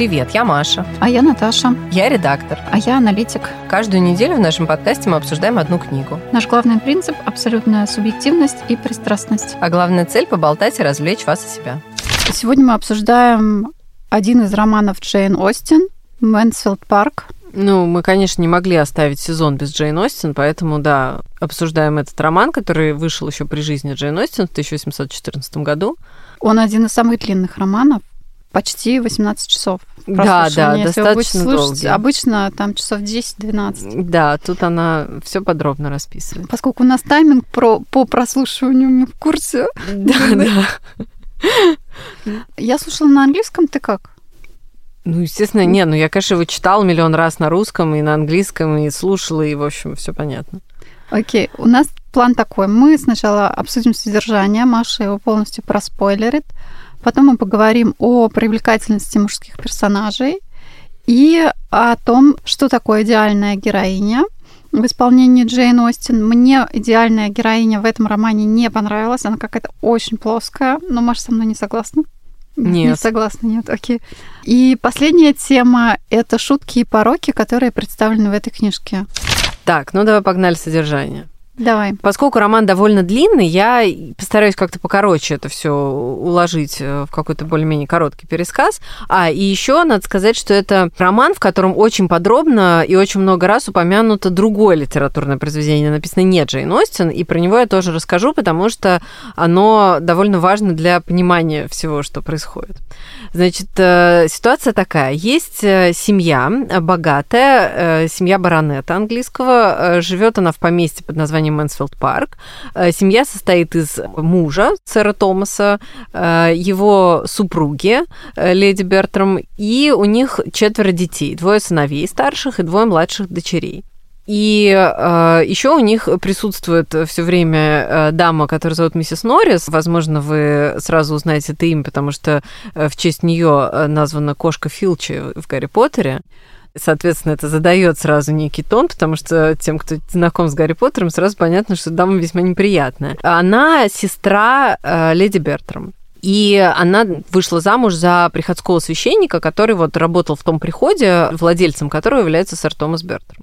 Привет, я Маша. А я Наташа. Я редактор. А я аналитик. Каждую неделю в нашем подкасте мы обсуждаем одну книгу. Наш главный принцип – абсолютная субъективность и пристрастность. А главная цель – поболтать и развлечь вас и себя. Сегодня мы обсуждаем один из романов Джейн Остин «Мэнсфилд Парк». Ну, мы, конечно, не могли оставить сезон без Джейн Остин, поэтому, да, обсуждаем этот роман, который вышел еще при жизни Джейн Остин в 1814 году. Он один из самых длинных романов, почти 18 часов. Да, достаточно долго. Обычно там часов 10-12. Да, тут она все подробно расписывает. Поскольку у нас тайминг по прослушиванию мы в курсе. Да. Я слушала на английском, ты как? Ну, естественно, я, конечно, его читала миллион раз на русском и на английском, и слушала, и, в общем, все понятно. Окей, у нас план такой. Мы сначала обсудим содержание, Маша его полностью проспойлерит, потом мы поговорим о привлекательности мужских персонажей и о том, что такое идеальная героиня в исполнении Джейн Остин. Мне идеальная героиня в этом романе не понравилась, она какая-то очень плоская, но Маша со мной не согласна. Нет. Не согласна, нет, окей. И последняя тема – это шутки и пороки, которые представлены в этой книжке. Так, давай погнали содержание. Давай. Поскольку роман довольно длинный, я постараюсь как-то покороче это все уложить в какой-то более-менее короткий пересказ. И еще надо сказать, что это роман, в котором очень подробно и очень много раз упомянуто другое литературное произведение, написанное не Джейн Остин, и про него я тоже расскажу, потому что оно довольно важно для понимания всего, что происходит. Значит, ситуация такая. Есть семья богатая, семья баронета английского. Живет она в поместье под названием Мэнсфилд Парк. Семья состоит из мужа, сэра Томаса, его супруги, леди Бертрам, и у них 4 детей, 2 сыновей старших и 2 младших дочерей. И еще у них присутствует все время дама, которую зовут миссис Норрис. Возможно, вы сразу узнаете это имя, потому что в честь нее названа кошка Филчи в «Гарри Поттере». Соответственно, это задает сразу некий тон, потому что тем, кто знаком с Гарри Поттером, сразу понятно, что дама весьма неприятная. Она сестра леди Бертрам. И она вышла замуж за приходского священника, который работал в том приходе, владельцем которого является сэр Томас Бертрам.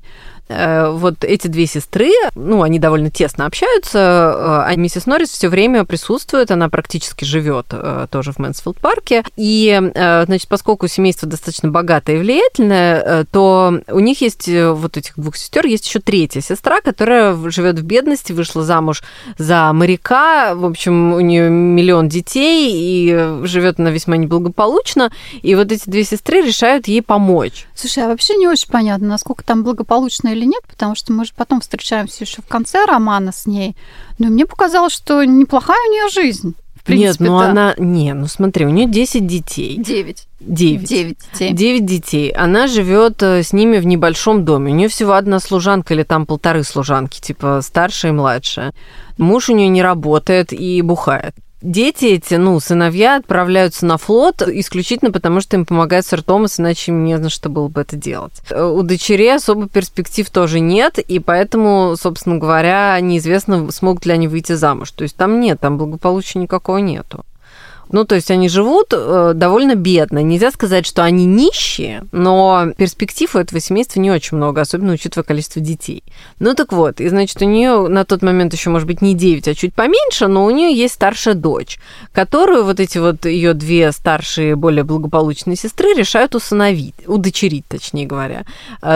Эти 2 сестры, они довольно тесно общаются, а миссис Норрис все время присутствует, она практически живет тоже в Мэнсфилд-парке. И, значит, поскольку семейство достаточно богатое и влиятельное, то у них есть, этих 2 сестер, есть еще 3 сестра, которая живет в бедности, вышла замуж за моряка, в общем, у нее миллион детей, и живет она весьма неблагополучно, и эти 2 сестры решают ей помочь. Слушай, а вообще не очень понятно, насколько там благополучно или нет, потому что мы же потом встречаемся еще в конце романа с ней. Но мне показалось, что неплохая у нее жизнь. Нет, она... Не, смотри, у нее 10 детей. 9 детей. Она живет с ними в небольшом доме. У нее всего 1 служанка или там 1,5 служанки, типа старшая и младшая. Муж у нее не работает и бухает. Дети эти, сыновья, отправляются на флот исключительно потому, что им помогает сэр Томас, иначе им не на что было бы это делать. У дочерей особо перспектив тоже нет, и поэтому, собственно говоря, неизвестно, смогут ли они выйти замуж. То есть там благополучия никакого нету. То есть они живут довольно бедно. Нельзя сказать, что они нищие, но перспектив у этого семейства не очень много, особенно учитывая количество детей. У нее на тот момент еще, может быть, не 9, а чуть поменьше, но у нее есть старшая дочь, которую ее 2 старшие, более благополучные сестры решают удочерить, точнее говоря.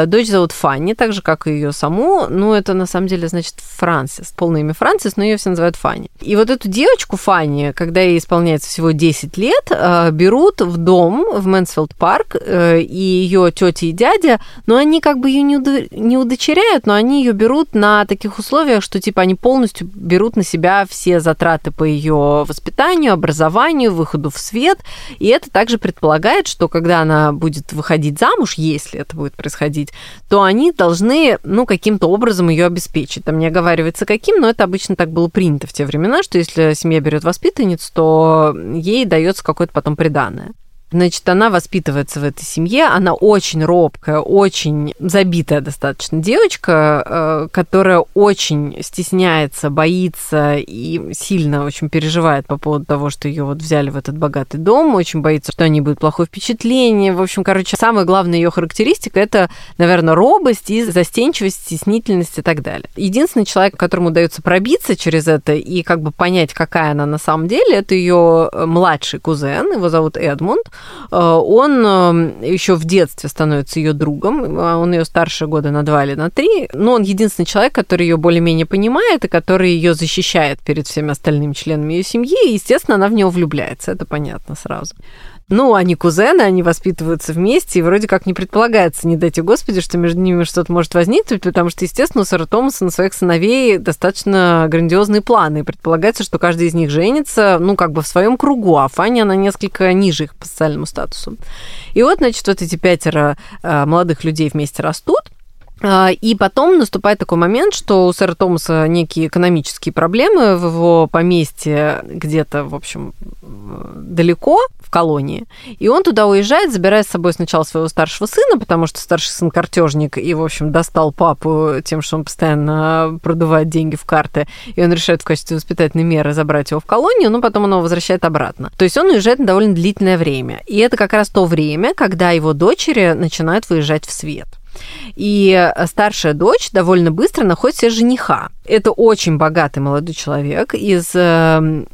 Дочь зовут Фанни, так же, как и ее саму. Это на самом деле, значит, Фрэнсис. Полное имя Фрэнсис, но ее все называют Фанни. И эту девочку Фанни, когда ей исполняется всего 10 лет, берут в дом в Мэнсфилд Парк, и ее тетя и дядя, они как бы ее не удочеряют, но они ее берут на таких условиях, что типа они полностью берут на себя все затраты по ее воспитанию, образованию, выходу в свет, и это также предполагает, что когда она будет выходить замуж, если это будет происходить, то они должны, каким-то образом ее обеспечить. Там не оговаривается каким, но это обычно так было принято в те времена, что если семья берет воспитанницу, то ей дается какое-то потом приданое. Значит, она воспитывается в этой семье, она очень робкая, очень забитая достаточно девочка, которая очень стесняется, боится и сильно очень переживает по поводу того, что ее вот взяли в этот богатый дом, очень боится, что о ней будет плохое впечатление. В общем, короче, самая главная ее характеристика – это, наверное, робость и застенчивость, стеснительность и так далее. Единственный человек, которому удается пробиться через это и как бы понять, какая она на самом деле, это ее младший кузен, его зовут Эдмунд. Он еще в детстве становится ее другом, он ее старше года на 2 или на 3, но он единственный человек, который ее более-менее понимает и который ее защищает перед всеми остальными членами ее семьи, и, естественно, она в него влюбляется, это понятно сразу. Ну, они кузены, они воспитываются вместе, и вроде как не предполагается, не дайте господи, что между ними что-то может возникнуть, потому что, естественно, у сэра Томаса на своих сыновей достаточно грандиозные планы, и предполагается, что каждый из них женится, ну, как бы в своем кругу, а Фанни, она несколько ниже их по социальному статусу. И вот, значит, вот эти 5 молодых людей вместе растут. И потом наступает такой момент, что у сэра Томаса некие экономические проблемы в его поместье где-то, в общем, далеко, в колонии. И он туда уезжает, забирая с собой сначала своего старшего сына, потому что старший сын картежник и, в общем, достал папу тем, что он постоянно продувает деньги в карты. И он решает в качестве воспитательной меры забрать его в колонию, но потом он его возвращает обратно. То есть он уезжает на довольно длительное время. И это как раз то время, когда его дочери начинают выезжать в свет. И старшая дочь довольно быстро находит себе жениха. Это очень богатый молодой человек из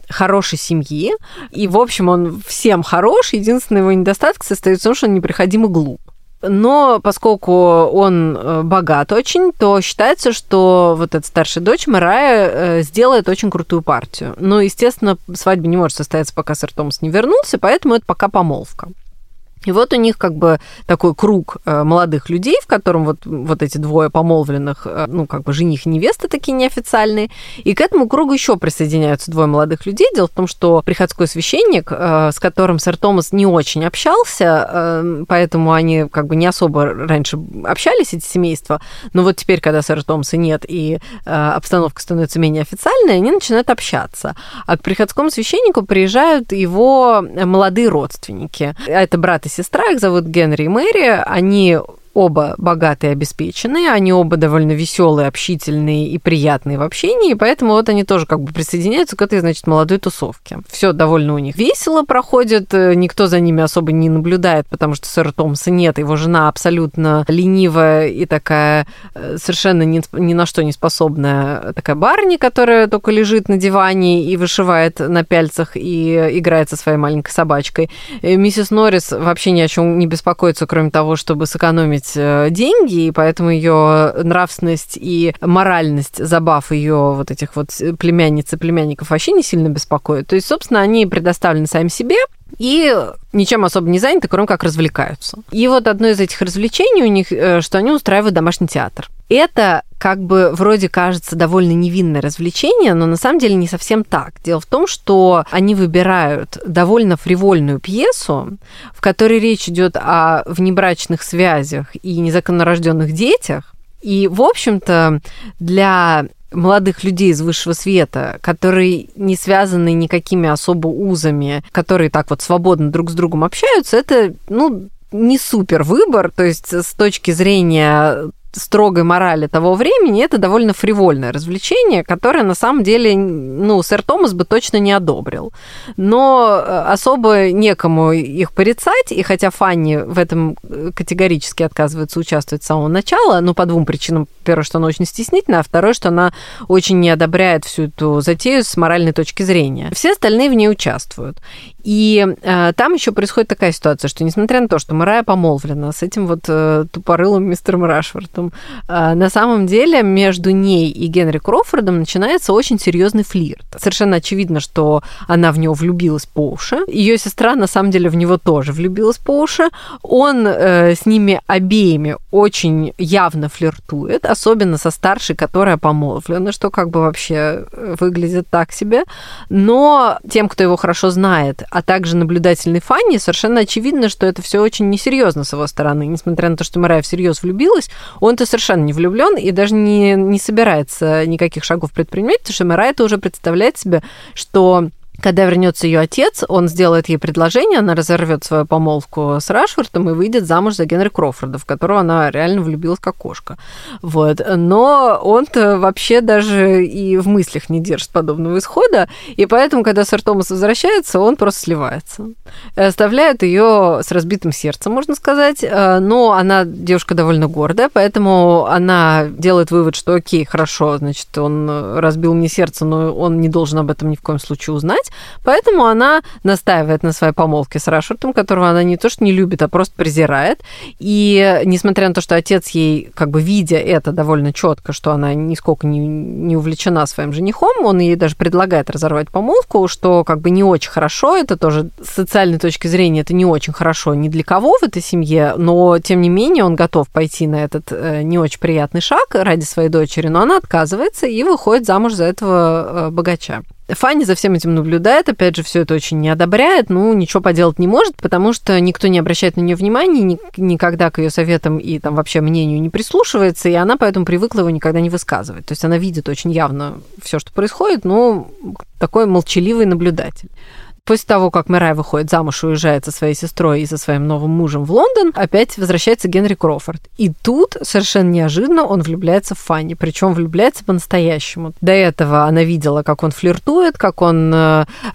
хорошей семьи. И, в общем, он всем хорош. Единственный его недостаток состоит в том, что он непроходимо глуп. Но поскольку он богат очень, то считается, что вот эта старшая дочь Мария сделает очень крутую партию. Но, естественно, свадьба не может состояться, пока сэр Томас не вернулся, поэтому это пока помолвка. И вот у них как бы такой круг молодых людей, в котором вот эти 2 помолвленных, ну, как бы жених и невеста такие неофициальные. И к этому кругу еще присоединяются 2 молодых людей. Дело в том, что приходской священник, с которым сэр Томас не очень общался, поэтому они как бы не особо раньше общались, эти семейства. Но вот теперь, когда сэра Томаса нет и обстановка становится менее официальной, они начинают общаться. А к приходскому священнику приезжают его молодые родственники. Это брат и сестра, их зовут Генри и Мэри, они оба богатые и обеспеченные, они оба довольно веселые, общительные и приятные в общении, поэтому вот они тоже как бы присоединяются к этой, значит, молодой тусовке. Все довольно у них весело проходит, никто за ними особо не наблюдает, потому что сэра Томаса нет, его жена абсолютно ленивая и такая совершенно ни на что не способная такая барыня, которая только лежит на диване и вышивает на пяльцах и играет со своей маленькой собачкой. Миссис Норрис вообще ни о чем не беспокоится, кроме того, чтобы сэкономить деньги, и поэтому ее нравственность и моральность забав ее вот этих вот племянниц и племянников вообще не сильно беспокоит. То есть, собственно, они предоставлены сами себе и ничем особо не заняты, кроме как развлекаются. И вот одно из этих развлечений у них, что они устраивают домашний театр. Это как бы вроде кажется довольно невинное развлечение, но на самом деле не совсем так. Дело в том, что они выбирают довольно фривольную пьесу, в которой речь идет о внебрачных связях и незаконнорожденных детях. И, в общем-то, для молодых людей из высшего света, которые не связаны никакими особо узами, которые так вот свободно друг с другом общаются, это, ну, не супер выбор. То есть с точки зрения строгой морали того времени, это довольно фривольное развлечение, которое, на самом деле, ну, сэр Томас бы точно не одобрил. Но особо некому их порицать, и хотя Фанни в этом категорически отказывается участвовать с самого начала, ну, по 2 причинам. Первое, что она очень стеснительна, а второе, что она очень не одобряет всю эту затею с моральной точки зрения. Все остальные в ней участвуют. И там еще происходит такая ситуация, что, несмотря на то, что Мария помолвлена с этим вот тупорылым мистером Рашвортом, на самом деле между ней и Генри Крофордом начинается очень серьезный флирт. Совершенно очевидно, что она в него влюбилась по уши. Ее сестра, на самом деле, в него тоже влюбилась по уши. Он с ними обеими очень явно флиртует, особенно со старшей, которая помолвлена, что как бы вообще выглядит так себе. Но тем, кто его хорошо знает, а также наблюдательной Фанни, совершенно очевидно, что это все очень несерьезно с его стороны. Несмотря на то, что Мария всерьез влюбилась, он-то совершенно не влюблен и даже не собирается никаких шагов предпринимать, потому что Мария-то уже представляет себе, что Когда вернется ее отец, он сделает ей предложение, она разорвет свою помолвку с Рашвортом и выйдет замуж за Генри Крофорда, в которого она реально влюбилась как кошка. Вот. Но он-то вообще даже и в мыслях не держит подобного исхода, и поэтому, когда сэр Томас возвращается, он просто сливается. Оставляет ее с разбитым сердцем, можно сказать, но она девушка довольно гордая, поэтому она делает вывод, что окей, хорошо, значит, он разбил мне сердце, но он не должен об этом ни в коем случае узнать. Поэтому она настаивает на своей помолвке с Рашвортом, которого она не то что не любит, а просто презирает. И несмотря на то, что отец ей, как бы видя это довольно четко, что она нисколько не увлечена своим женихом, он ей даже предлагает разорвать помолвку, что как бы не очень хорошо, это тоже с социальной точки зрения это не очень хорошо ни для кого в этой семье, но тем не менее он готов пойти на этот не очень приятный шаг ради своей дочери, но она отказывается и выходит замуж за этого богача. Фанни за всем этим наблюдает, опять же, все это очень не одобряет, ну, ничего поделать не может, потому что никто не обращает на нее внимания, никогда к ее советам и там вообще мнению не прислушивается, и она поэтому привыкла его никогда не высказывать. То есть она видит очень явно все, что происходит, но такой молчаливый наблюдатель. После того, как Мэрай выходит замуж и уезжает со своей сестрой и со своим новым мужем в Лондон, опять возвращается Генри Крофорд. И тут, совершенно неожиданно, он влюбляется в Фанни, причем влюбляется по-настоящему. До этого она видела, как он флиртует, как он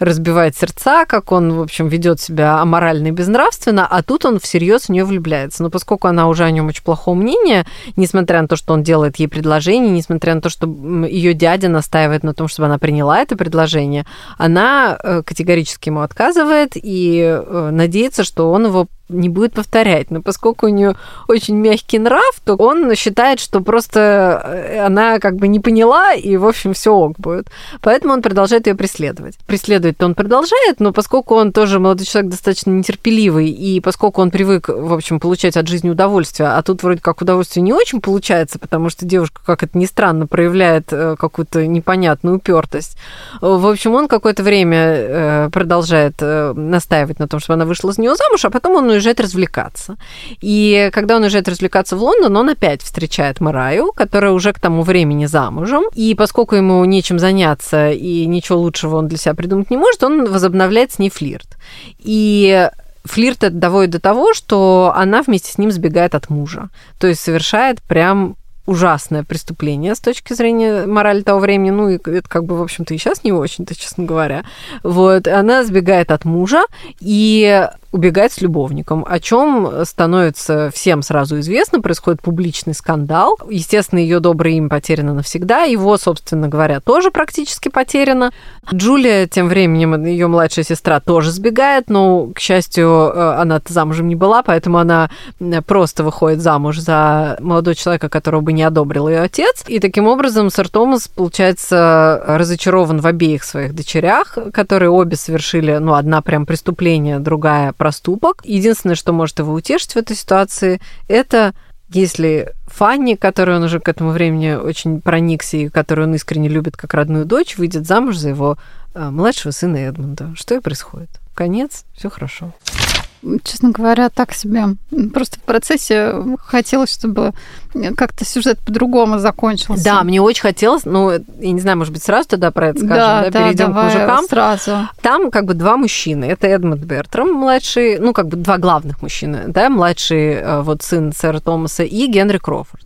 разбивает сердца, как он, в общем, ведет себя аморально и безнравственно, а тут он всерьез в нее влюбляется. Но поскольку она уже о нем очень плохого мнения, несмотря на то, что он делает ей предложение, несмотря на то, что ее дядя настаивает на том, чтобы она приняла это предложение, она категорически ему отказывает и надеется, что он его не будет повторять. Но поскольку у нее очень мягкий нрав, то он считает, что просто она как бы не поняла, и, в общем, все ок будет. Поэтому он продолжает ее преследовать. Преследовать-то он продолжает, но поскольку он тоже молодой человек достаточно нетерпеливый, и поскольку он привык, в общем, получать от жизни удовольствие, а тут вроде как удовольствие не очень получается, потому что девушка, как это ни странно, проявляет какую-то непонятную упертость. В общем, он какое-то время продолжает настаивать на том, чтобы она вышла за него замуж, а потом он уезжает развлекаться. И когда он уезжает развлекаться в Лондон, он опять встречает Марию, которая уже к тому времени замужем. И поскольку ему нечем заняться и ничего лучшего он для себя придумать не может, он возобновляет с ней флирт. И флирт это доводит до того, что она вместе с ним сбегает от мужа. То есть совершает прям ужасное преступление с точки зрения морали того времени. Ну, и это как бы, в общем-то, и сейчас не очень-то, честно говоря. Вот. Она сбегает от мужа и убегает с любовником, о чем становится всем сразу известно, происходит публичный скандал. Естественно, ее доброе имя потеряно навсегда, его, собственно говоря, тоже практически потеряно. Джулия, тем временем, ее младшая сестра тоже сбегает, но, к счастью, она-то замужем не была, поэтому она просто выходит замуж за молодого человека, которого бы не одобрил ее отец. И таким образом сэр Томас, получается, разочарован в обеих своих дочерях, которые обе совершили, ну, одна прям преступление, другая проступок. Единственное, что может его утешить в этой ситуации, это если Фанни, которую он уже к этому времени очень проникся и которую он искренне любит как родную дочь, выйдет замуж за его младшего сына Эдмунда. Что и происходит. Конец, все хорошо. Честно говоря, так себе. Просто в процессе хотелось, чтобы как-то сюжет по-другому закончился. Да, мне очень хотелось, ну, я не знаю, может быть, сразу тогда про это скажем, да, перейдем к мужикам. Сразу. Там как бы два мужчины. Это Эдмунд Бертрам, младший, ну, как бы два главных мужчины, да, младший вот сын сэра Томаса и Генри Крофорд.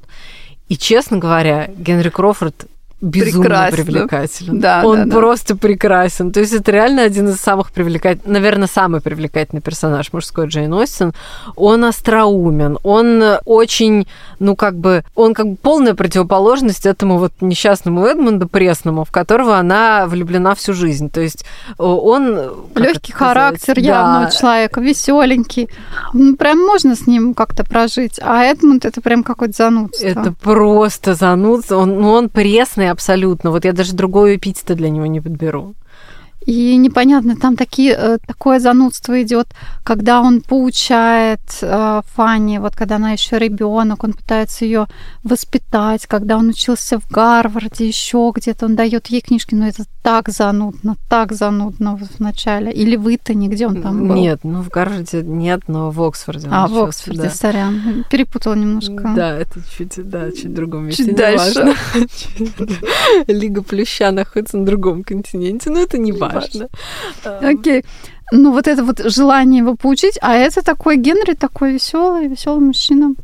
И, честно говоря, Генри Крофорд безумно прекрасно. Привлекателен. Да, он просто прекрасен. То есть это реально один из самых привлекательных, наверное, самый привлекательный персонаж мужской Джейн Остин. Он остроумен, он очень, ну, как бы, он как бы полная противоположность этому вот несчастному Эдмунду пресному, в которого она влюблена всю жизнь. То есть он... Легкий характер явного человека, веселенький. Ну, прям можно с ним как-то прожить. А Эдмунд это прям какое-то занудство. Это просто занудство. Он пресный абсолютно. Вот я даже другой эпитет для него не подберу. И непонятно, там такое занудство идет, когда он поучает Фанни, вот когда она еще ребенок, он пытается ее воспитать, когда он учился в Гарварде, еще где-то он дает ей книжки, но это так занудно в начале. Или в Итоне, где он там был? Нет, ну в Гарварде нет, но в Оксфорде он учился. А, в Оксфорде, да. Сорян, перепутала немножко. Да, это чуть в другом месте. Чуть дальше. Лига Плюща находится на другом континенте, но это не важно. страшно. Окей. Ну, вот это вот желание его поучить, а это такой Генри, такой веселый мужчина.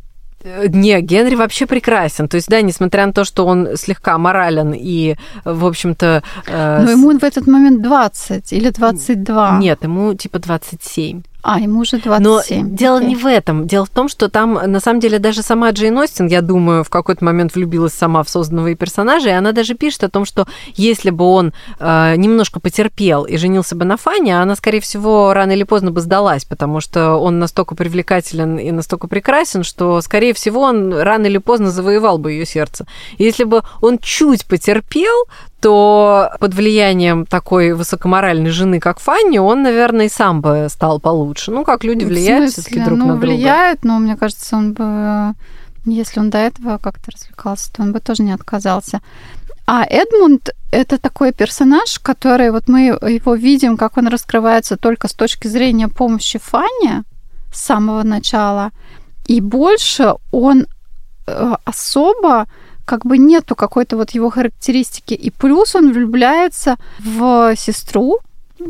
Не, Генри вообще прекрасен. То есть, да, несмотря на то, что он слегка морален и, в общем-то... Но ему в этот момент 20 или 22. Нет, ему типа 27. А, ему уже 27. Но дело не в этом. Дело в том, что там, на самом деле, даже сама Джейн Остин, я думаю, в какой-то момент влюбилась сама в созданного ей персонажа, и она даже пишет о том, что если бы он немножко потерпел и женился бы на Фанни, она, скорее всего, рано или поздно бы сдалась, потому что он настолько привлекателен и настолько прекрасен, что, скорее всего, он рано или поздно завоевал бы ее сердце. И если бы он чуть потерпел, то под влиянием такой высокоморальной жены, как Фанни, он, наверное, и сам бы стал получше. Ну, как люди влияют все-таки друг на друга. Влияют, но, мне кажется, он бы, если он до этого как-то развлекался, то он бы тоже не отказался. А Эдмунд – это такой персонаж, который, вот мы его видим, как он раскрывается только с точки зрения помощи Фанни с самого начала, и больше он особо как бы нету какой-то вот его характеристики. И плюс он влюбляется в сестру.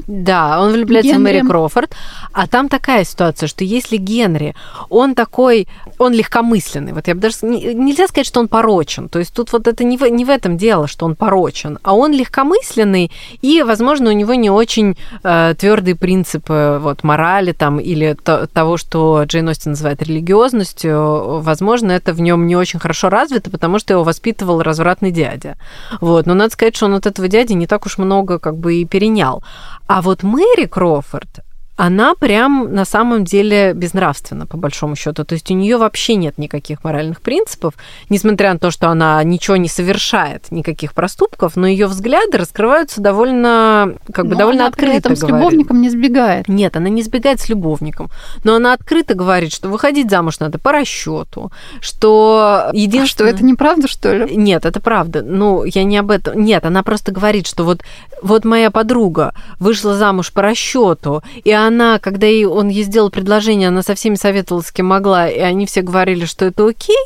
Да, он влюбляется в Мэри Крофорд. А там такая ситуация, что если Генри, он такой, он легкомысленный. Вот я бы даже... Нельзя сказать, что он порочен. То есть тут вот это не в этом дело, что он порочен, а он легкомысленный, и, возможно, у него не очень твердые принципы вот, морали там, или того, что Джейн Остин называет религиозностью. Возможно, это в нем не очень хорошо развито, потому что его воспитывал развратный дядя. Вот. Но надо сказать, что он от этого дяди не так уж много как бы и перенял. А вот Мэри Крофорд, она прям на самом деле безнравственна, по большому счету. То есть у нее вообще нет никаких моральных принципов, несмотря на то, что она ничего не совершает, никаких проступков, но ее взгляды раскрываются довольно, как бы, довольно открыто. Она при этом с любовником не сбегает. Нет, она не сбегает с любовником. Но она открыто говорит, что выходить замуж надо по расчету, что единственное... А что, это неправда, что ли? Нет, это правда. Ну, я не об этом. Нет, она просто говорит, что вот моя подруга вышла замуж по расчету, и она, когда он ей сделал предложение, она со всеми советовалась, с кем могла, и они все говорили, что это окей,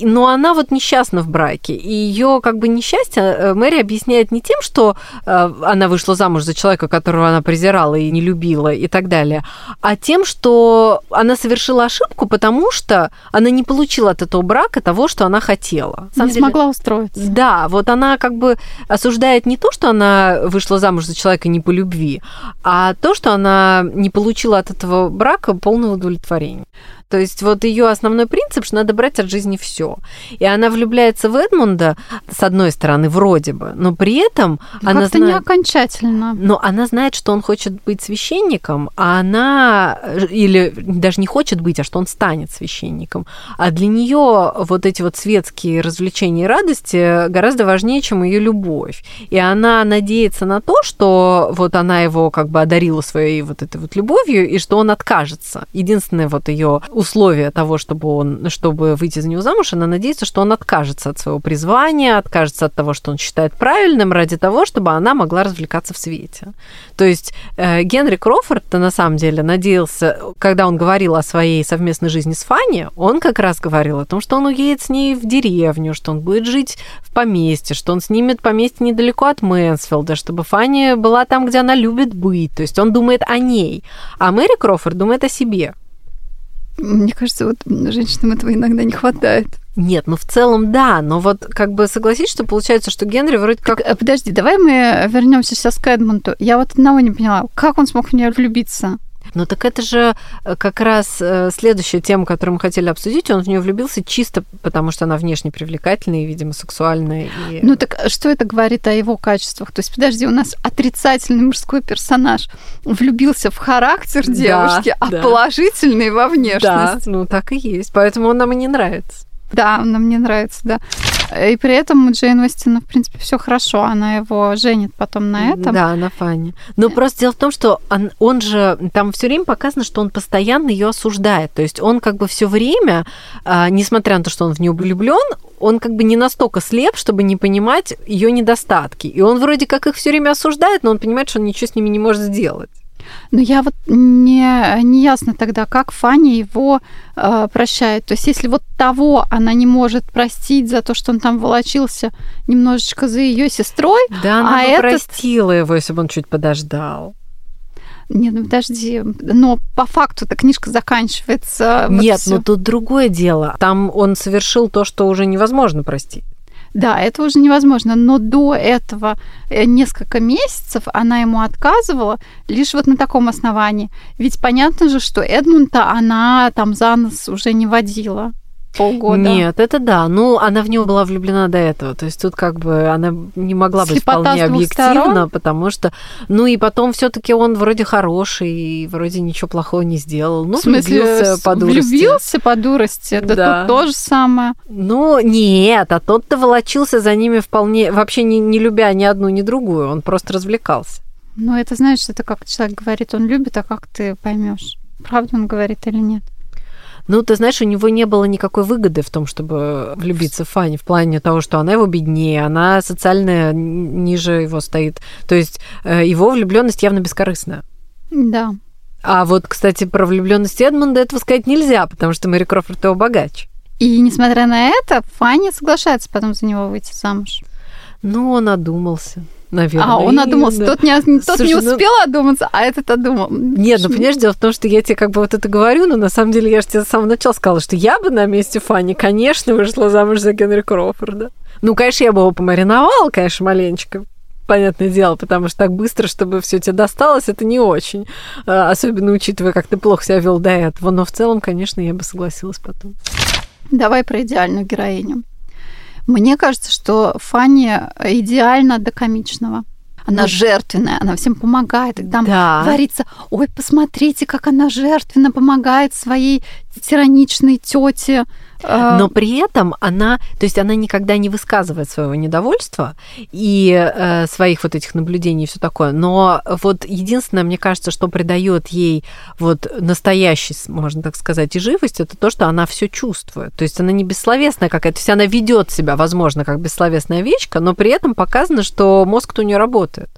но она вот несчастна в браке. И ее как бы несчастье Мэри объясняет не тем, что она вышла замуж за человека, которого она презирала и не любила и так далее, а тем, что она совершила ошибку, потому что она не получила от этого брака того, что она хотела. Не смогла устроиться. Да, вот она как бы осуждает не то, что она вышла замуж за человека не по любви, а то, что она не получила от этого брака полного удовлетворения. То есть вот ее основной принцип, что надо брать от жизни все. И она влюбляется в Эдмунда, с одной стороны, вроде бы, но при этом она знает... Как-то не окончательно. Но она знает, что он хочет быть священником, а она... Или даже не хочет быть, а что он станет священником. А для нее вот эти вот светские развлечения и радости гораздо важнее, чем ее любовь. И она надеется на то, что вот она его как бы одарила своей вот этой вот любовью, и что он откажется. Единственное вот ее условие того, чтобы выйти за него замуж, она надеется, что он откажется от своего призвания, откажется от того, что он считает правильным, ради того, чтобы она могла развлекаться в свете. То есть Генри Крофорд-то на самом деле надеялся, когда он говорил о своей совместной жизни с Фанни, он как раз говорил о том, что он уедет с ней в деревню, что он будет жить в поместье, что он снимет поместье недалеко от Мэнсфилда, чтобы Фанни была там, где она любит быть. То есть он думает о ней, а Мэри Крофорд думает о себе. Мне кажется, вот женщинам этого иногда не хватает. Нет, ну в целом да, но вот как бы согласись, что получается, что Генри вроде как... Так, подожди, давай мы вернемся сейчас к Эдмунду. Я вот одного не поняла, как он смог в нее влюбиться? Ну так это же как раз следующая тема, которую мы хотели обсудить. Он в нее влюбился чисто потому, что она внешне привлекательная и, видимо, сексуальная. И... Ну так что это говорит о его качествах? То есть, подожди, у нас отрицательный мужской персонаж влюбился в характер девушки, а положительный во внешность. Да, ну так и есть. Поэтому он нам и не нравится. Да, он нам не нравится, да. И при этом у Джейн Остин, в принципе, все хорошо. Она его женит потом на этом. Да, на Фанни. Но просто дело в том, что он же... Там все время показано, что он постоянно ее осуждает. То есть он как бы все время, несмотря на то, что он в нее влюблен, он как бы не настолько слеп, чтобы не понимать ее недостатки. И он вроде как их все время осуждает, но он понимает, что он ничего с ними не может сделать. Но я вот не ясно тогда, как Фанни его прощает. То есть если вот того она не может простить за то, что он там волочился немножечко за ее сестрой. Да, она простила его, если бы он чуть подождал. Нет, ну подожди, но по факту-то книжка заканчивается. Нет, вот ну тут другое дело. Там он совершил то, что уже невозможно простить. Да, это уже невозможно, но до этого несколько месяцев она ему отказывала лишь вот на таком основании. Ведь понятно же, что Эдмунда она там за нос уже не водила полгода. Нет, это да, ну она в него была влюблена до этого, то есть тут как бы она не могла быть вполне объективна, потому что, ну и потом все-таки он вроде хороший, и вроде ничего плохого не сделал. Ну, в смысле, влюбился по дурости. Влюбился по дурости, да, тут то же самое. Ну нет, а тот-то волочился за ними вполне, вообще не любя ни одну, ни другую, он просто развлекался. Ну это, знаешь, это как человек говорит, он любит, а как ты поймешь, правда он говорит или нет? Ну, ты знаешь, у него не было никакой выгоды в том, чтобы влюбиться в Фанни, в плане того, что она его беднее, она социально ниже его стоит. То есть его влюбленность явно бескорыстна. Да. А вот, кстати, про влюбленность Эдмунда этого сказать нельзя, потому что Мэри Крофорд его богаче. И, несмотря на это, Фанни соглашается потом за него выйти замуж. Ну, он одумался. Наверное, он одумался, да. Слушай, не успел одуматься, а этот одумал. Нет, ну понимаешь, дело в том, что я тебе как бы вот это говорю, но на самом деле я же тебе с самого начала сказала, что я бы на месте Фанни, конечно, вышла замуж за Генри Крофорда. Ну, конечно, я бы его помариновала, конечно, маленечко, понятное дело, потому что так быстро, чтобы все тебе досталось, это не очень. Особенно учитывая, как ты плохо себя вел до этого. Но в целом, конечно, я бы согласилась потом. Давай про идеальную героиню. Мне кажется, что Фанни идеально до комичного. Она жертвенная, она всем помогает. И там говорится, ой, посмотрите, как она жертвенно помогает своей тираничной тете. Но при этом она никогда не высказывает своего недовольства и своих вот этих наблюдений и все такое. Но вот единственное, мне кажется, что придает ей вот настоящесть, можно так сказать, и живость, это то, что она все чувствует. То есть она не бессловесная какая-то, то есть она ведет себя, возможно, как бессловесная овечка, но при этом показано, что мозг-то у нее работает.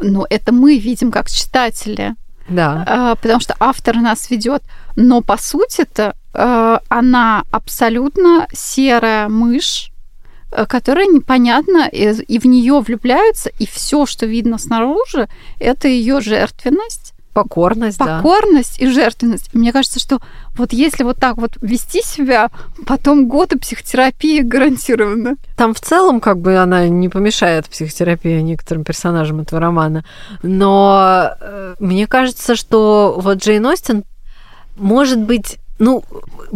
Ну, это мы видим как читатели. Да. Потому что автор нас ведет. Но по сути-то она абсолютно серая мышь, которая непонятно, и в нее влюбляются, и все, что видно снаружи, это ее жертвенность. Покорность и жертвенность. Мне кажется, что вот если вот так вот вести себя, потом годы психотерапии гарантированно. Там в целом как бы она не помешает психотерапии некоторым персонажам этого романа. Но мне кажется, что вот Джейн Остин, может быть, ну,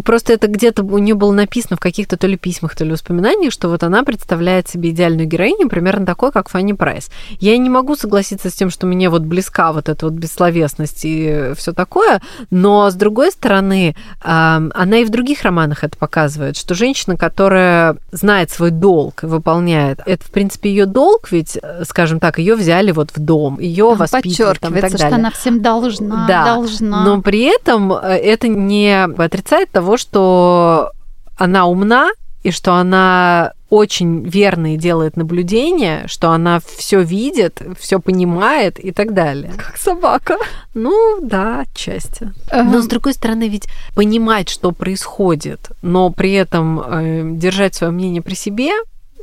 просто это где-то у нее было написано в каких-то то ли письмах, то ли воспоминаниях, что вот она представляет себе идеальную героиню примерно такой, как Фанни Прайс. Я не могу согласиться с тем, что мне вот близка вот эта вот бессловесность и все такое, но, с другой стороны, она и в других романах это показывает, что женщина, которая знает свой долг и выполняет, это, в принципе, ее долг, ведь, скажем так, ее взяли вот в дом, ее воспитывают, там, и так далее. Что она всем должна, Но при этом это не отрицает того, что она умна и что она очень верно и делает наблюдения, что она все видит, все понимает и так далее. Как собака. Ну да, отчасти. Но с другой стороны, ведь понимать, что происходит, но при этом держать свое мнение при себе,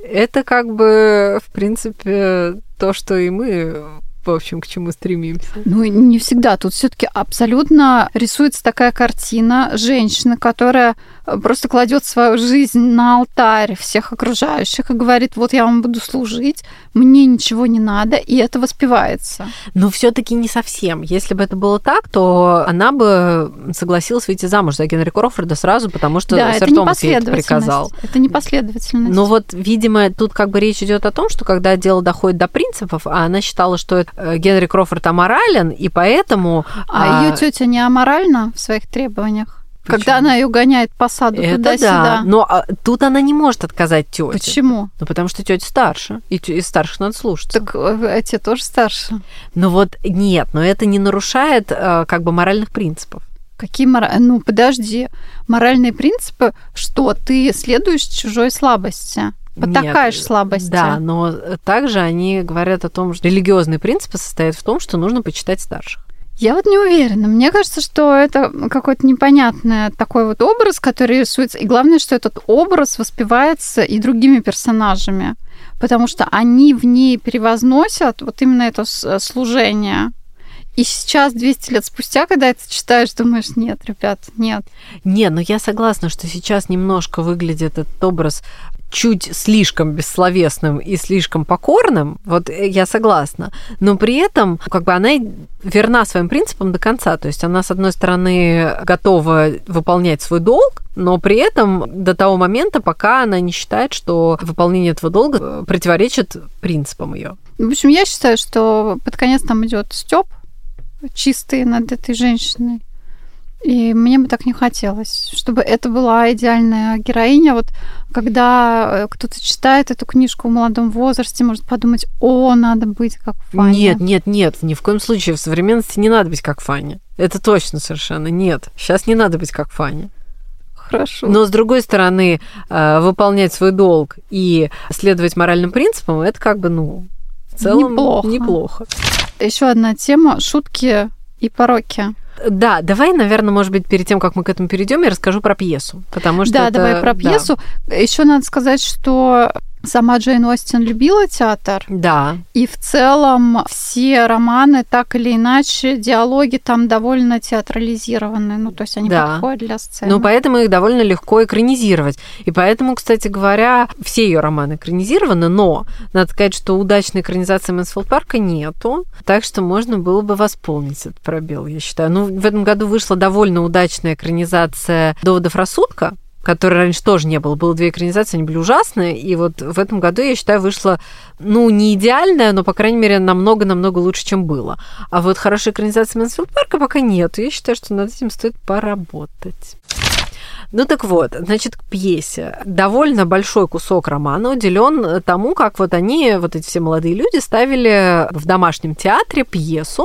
это как бы, в принципе, то, что и мы, в общем, к чему стремимся. Ну, не всегда. Тут все-таки абсолютно рисуется такая картина женщины, которая просто кладет свою жизнь на алтарь всех окружающих и говорит, вот я вам буду служить, мне ничего не надо, и это воспевается. Но все-таки не совсем. Если бы это было так, то она бы согласилась выйти замуж за Генри Крофорда сразу, потому что сэр Томас ей это приказал. Это непоследовательность. Но вот, видимо, тут как бы речь идет о том, что когда дело доходит до принципов, а она считала, что это Генри Крофорд аморален, и поэтому... А ее тетя не аморальна в своих требованиях? Почему? Когда она ее гоняет по саду туда-сюда. Да. Но тут она не может отказать тете. Почему? Ну, потому что тетя старше, и старших надо слушаться. Так те тоже старше. Ну вот нет, но это не нарушает как бы моральных принципов. Какие моральные? Ну, подожди. Моральные принципы, что ты следуешь чужой слабости. Потакаешь слабости. Да, но также они говорят о том, что религиозный принцип состоит в том, что нужно почитать старших. Я вот не уверена. Мне кажется, что это какой-то непонятный такой вот образ, который рисуется. И главное, что этот образ воспевается и другими персонажами, потому что они в ней превозносят вот именно это служение. И сейчас, 200 лет спустя, когда это читаешь, думаешь, нет, ребят, нет. Не, ну я согласна, что сейчас немножко выглядит этот образ чуть слишком бессловесным и слишком покорным, вот я согласна, но при этом как бы она верна своим принципам до конца, то есть она, с одной стороны, готова выполнять свой долг, но при этом до того момента, пока она не считает, что выполнение этого долга противоречит принципам ее. В общем, я считаю, что под конец там идет стёб чистый над этой женщиной. И мне бы так не хотелось, чтобы это была идеальная героиня. Вот когда кто-то читает эту книжку в молодом возрасте, может подумать, о, надо быть как Фанни. Нет, ни в коем случае в современности не надо быть как Фанни. Это точно совершенно нет. Сейчас не надо быть как Фанни. Хорошо. Но, с другой стороны, выполнять свой долг и следовать моральным принципам, это как бы, ну, в целом неплохо. Еще одна тема – шутки и пороки. Да, давай, наверное, может быть, перед тем, как мы к этому перейдем, я расскажу про пьесу, потому что давай про пьесу. Да. Еще надо сказать, что сама Джейн Остин любила театр. Да. И в целом все романы, так или иначе, диалоги там довольно театрализированы. Ну, то есть они подходят для сцены. Ну, поэтому их довольно легко экранизировать. И поэтому, кстати говоря, все ее романы экранизированы, но надо сказать, что удачной экранизации Мэнсфилд Парка нету, так что можно было бы восполнить этот пробел, я считаю. Ну, в этом году вышла довольно удачная экранизация «Доводов рассудка», которой раньше тоже не было. Было две экранизации, они были ужасные. И вот в этом году, я считаю, вышла, ну, не идеальная, но, по крайней мере, намного-намного лучше, чем было. А вот хорошей экранизации Мэнсфилд Парка пока нет. Я считаю, что над этим стоит поработать. Ну так вот, значит, к пьесе. Довольно большой кусок романа уделен тому, как вот они, вот эти все молодые люди, ставили в домашнем театре пьесу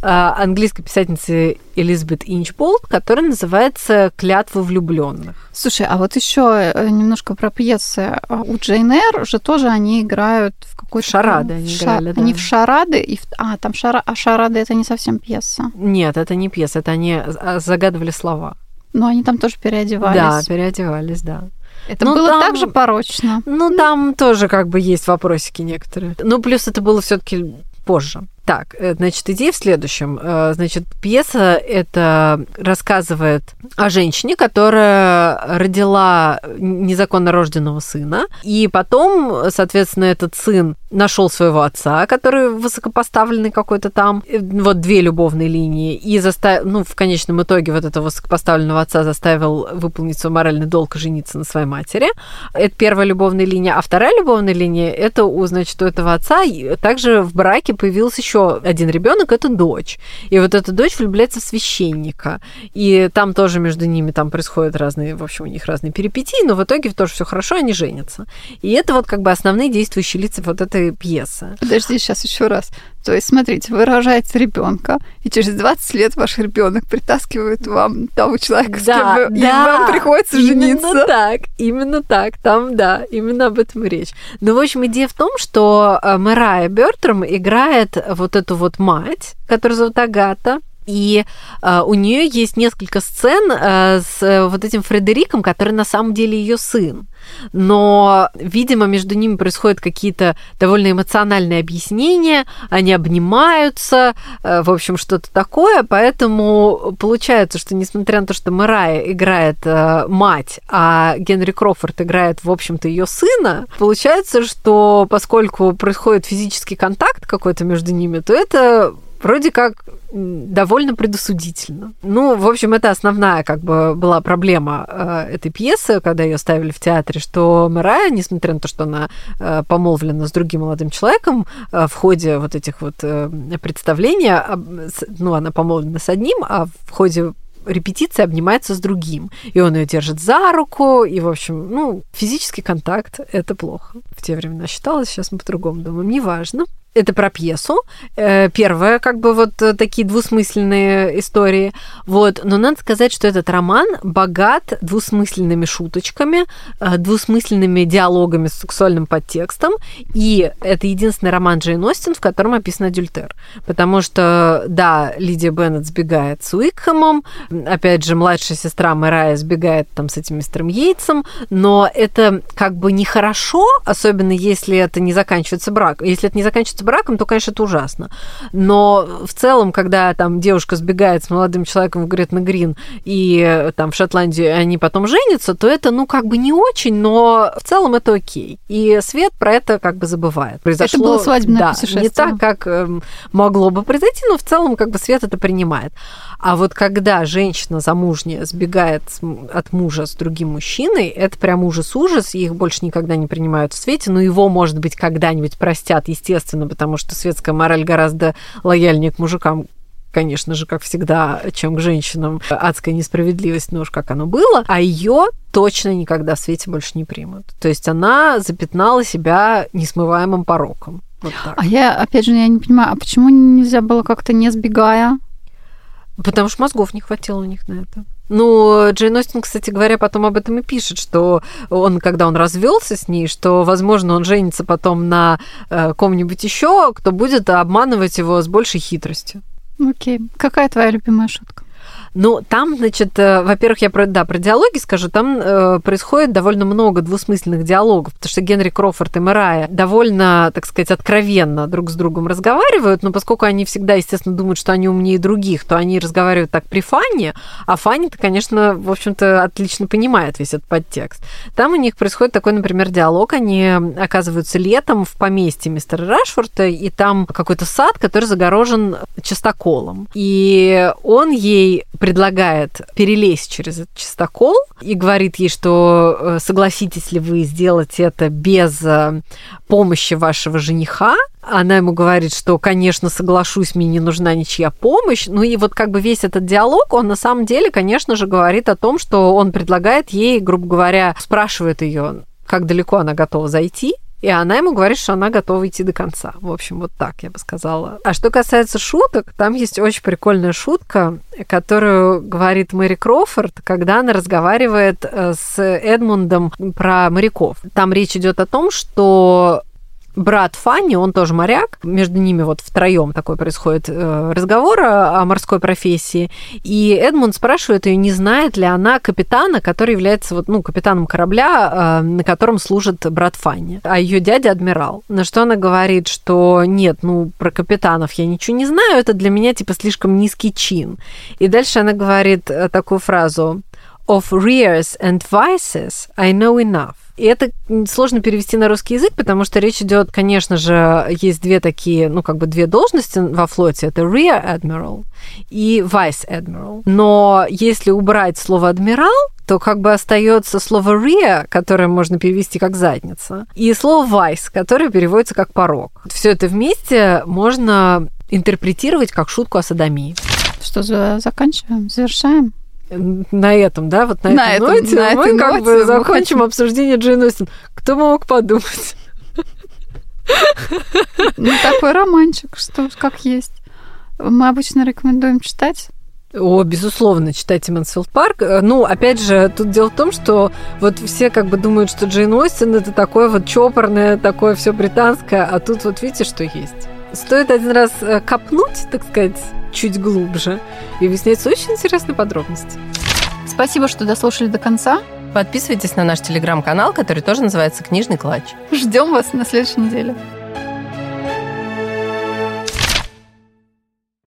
английской писательницы Элизабет Инчболд, которая называется «Клятва влюблённых». Слушай, а вот еще немножко про пьесы. У Джейн Эйр уже тоже они играют в какой-то... Шарады они играли. Они в шарады. А шарады – это не совсем пьеса. Нет, это не пьеса, это они загадывали слова. Но они там тоже переодевались. Да, переодевались, да. Это было там, так же порочно. Ну, там тоже как бы есть вопросики некоторые. Ну, плюс это было все-таки позже. Так, значит, идея в следующем. Значит, пьеса это рассказывает о женщине, которая родила незаконно рожденного сына, и потом, соответственно, этот сын нашел своего отца, который высокопоставленный какой-то там, вот две любовные линии, и заставил, ну, в конечном итоге вот этого высокопоставленного отца заставил выполнить свой моральный долг и жениться на своей матери. Это первая любовная линия. А вторая любовная линия, это, значит, у этого отца также в браке появился еще один ребенок, это дочь. И вот эта дочь влюбляется в священника. И там тоже между ними там происходят разные, в общем, у них разные перипетии, но в итоге тоже все хорошо, они женятся. И это вот как бы основные действующие лица вот этой пьеса. Подожди, сейчас еще раз. То есть, смотрите, вы рожаете ребенка, и через 20 лет ваш ребенок притаскивает вам того человека, с кем вы, и вам приходится жениться. Именно так. Там, да, именно об этом и речь. Ну, в общем, идея в том, что Мария Бертрам играет вот эту вот мать, которую зовут Агата, и у нее есть несколько сцен с вот этим Фредериком, который на самом деле ее сын. Но, видимо, между ними происходят какие-то довольно эмоциональные объяснения, они обнимаются, в общем, что-то такое, поэтому получается, что несмотря на то, что Мария играет мать, а Генри Крофорд играет, в общем-то, ее сына, получается, что поскольку происходит физический контакт какой-то между ними, то это вроде как довольно предосудительно. Ну, в общем, это основная как бы была проблема этой пьесы, когда ее ставили в театре, что Мария, несмотря на то, что она помолвлена с другим молодым человеком, в ходе вот этих вот представлений, ну, она помолвлена с одним, а в ходе репетиции обнимается с другим. И он ее держит за руку, и, в общем, ну, физический контакт – это плохо. В те времена считалось, сейчас мы по-другому думаем, неважно. Это про пьесу. Первая, как бы, вот такие двусмысленные истории. Вот. Но надо сказать, что этот роман богат двусмысленными шуточками, двусмысленными диалогами с сексуальным подтекстом. И это единственный роман Джейн Остин, в котором описан адюльтер. Потому что, да, Лидия Беннет сбегает с Уикхэмом, опять же, младшая сестра Мария сбегает там с этим мистером Йейтсом, но это как бы нехорошо, особенно если это не заканчивается браком. Если это не заканчивается браком, то, конечно, это ужасно. Но в целом, когда там девушка сбегает с молодым человеком в Гретна-Грин и там в Шотландии они потом женятся, то это, ну, как бы не очень, но в целом это окей. И свет про это как бы забывает. Произошло, это было свадебное путешествие. Не так, как могло бы произойти, но в целом как бы свет это принимает. А вот когда женщина замужняя сбегает от мужа с другим мужчиной, это прям ужас-ужас, и их больше никогда не принимают в свете, но его, может быть, когда-нибудь простят, естественно, потому что светская мораль гораздо лояльнее к мужикам, конечно же, как всегда, чем к женщинам. Адская несправедливость, ну уж как оно было. А ее точно никогда в свете больше не примут. То есть она запятнала себя несмываемым пороком. Вот так. А я, опять же, я не понимаю, а почему нельзя было как-то не сбегая? Потому что мозгов не хватило у них на это. Ну, Джейн Остин, кстати говоря, потом об этом и пишет, что он, когда он развелся с ней, что, возможно, он женится потом на ком-нибудь еще, кто будет обманывать его с большей хитростью. Окей. Какая твоя любимая шутка? Ну, там, значит, во-первых, я про диалоги скажу. Там происходит довольно много двусмысленных диалогов, потому что Генри Крофорд и Мэрайя довольно, так сказать, откровенно друг с другом разговаривают, но поскольку они всегда, естественно, думают, что они умнее других, то они разговаривают так при Фанни, а Фанни-то, конечно, в общем-то, отлично понимает весь этот подтекст. Там у них происходит такой, например, диалог. Они оказываются летом в поместье мистера Рашворта, и там какой-то сад, который загорожен частоколом. И он ей предлагает перелезть через этот частокол и говорит ей, что согласитесь ли вы сделать это без помощи вашего жениха. Она ему говорит, что, конечно, соглашусь, мне не нужна ничья помощь. Ну и вот как бы весь этот диалог, он на самом деле, конечно же, говорит о том, что он предлагает ей, грубо говоря, спрашивает ее, как далеко она готова зайти. И она ему говорит, что она готова идти до конца. В общем, вот так я бы сказала. А что касается шуток, там есть очень прикольная шутка, которую говорит Мэри Крофорд, когда она разговаривает с Эдмундом про моряков. Там речь идет о том, что брат Фанни, он тоже моряк. Между ними вот втроем такой происходит разговор о морской профессии. И Эдмунд спрашивает ее, не знает ли она капитана, который является вот, ну, капитаном корабля, на котором служит брат Фанни. А ее дядя адмирал. На что она говорит, что нет, ну, про капитанов я ничего не знаю, это для меня типа слишком низкий чин. И дальше она говорит такую фразу: «Of rears and vices I know enough». И это сложно перевести на русский язык, потому что речь идет, конечно же, есть две такие, ну, как бы две должности во флоте. Это rear admiral и vice admiral. Но если убрать слово «адмирал», то как бы остается слово «rear», которое можно перевести как «задница», и слово «vice», которое переводится как «порог». Все это вместе можно интерпретировать как шутку о садомии. Что, заканчиваем? Завершаем? На этом, да, вот на этой ноте мы закончим обсуждение Джейн Остин. Кто мог подумать? Ну, такой романчик, что как есть. Мы обычно рекомендуем читать. О, безусловно, читайте «Мэнсфилд Парк». Ну, опять же, тут дело в том, что вот все как бы думают, что Джейн Остин это такое вот чопорное, такое все британское, а тут вот видите, что есть. Стоит один раз копнуть, так сказать, чуть глубже, и объясняются очень интересные подробности. Спасибо, что дослушали до конца. Подписывайтесь на наш телеграм-канал, который тоже называется «Книжный клатч». Ждем вас на следующей неделе.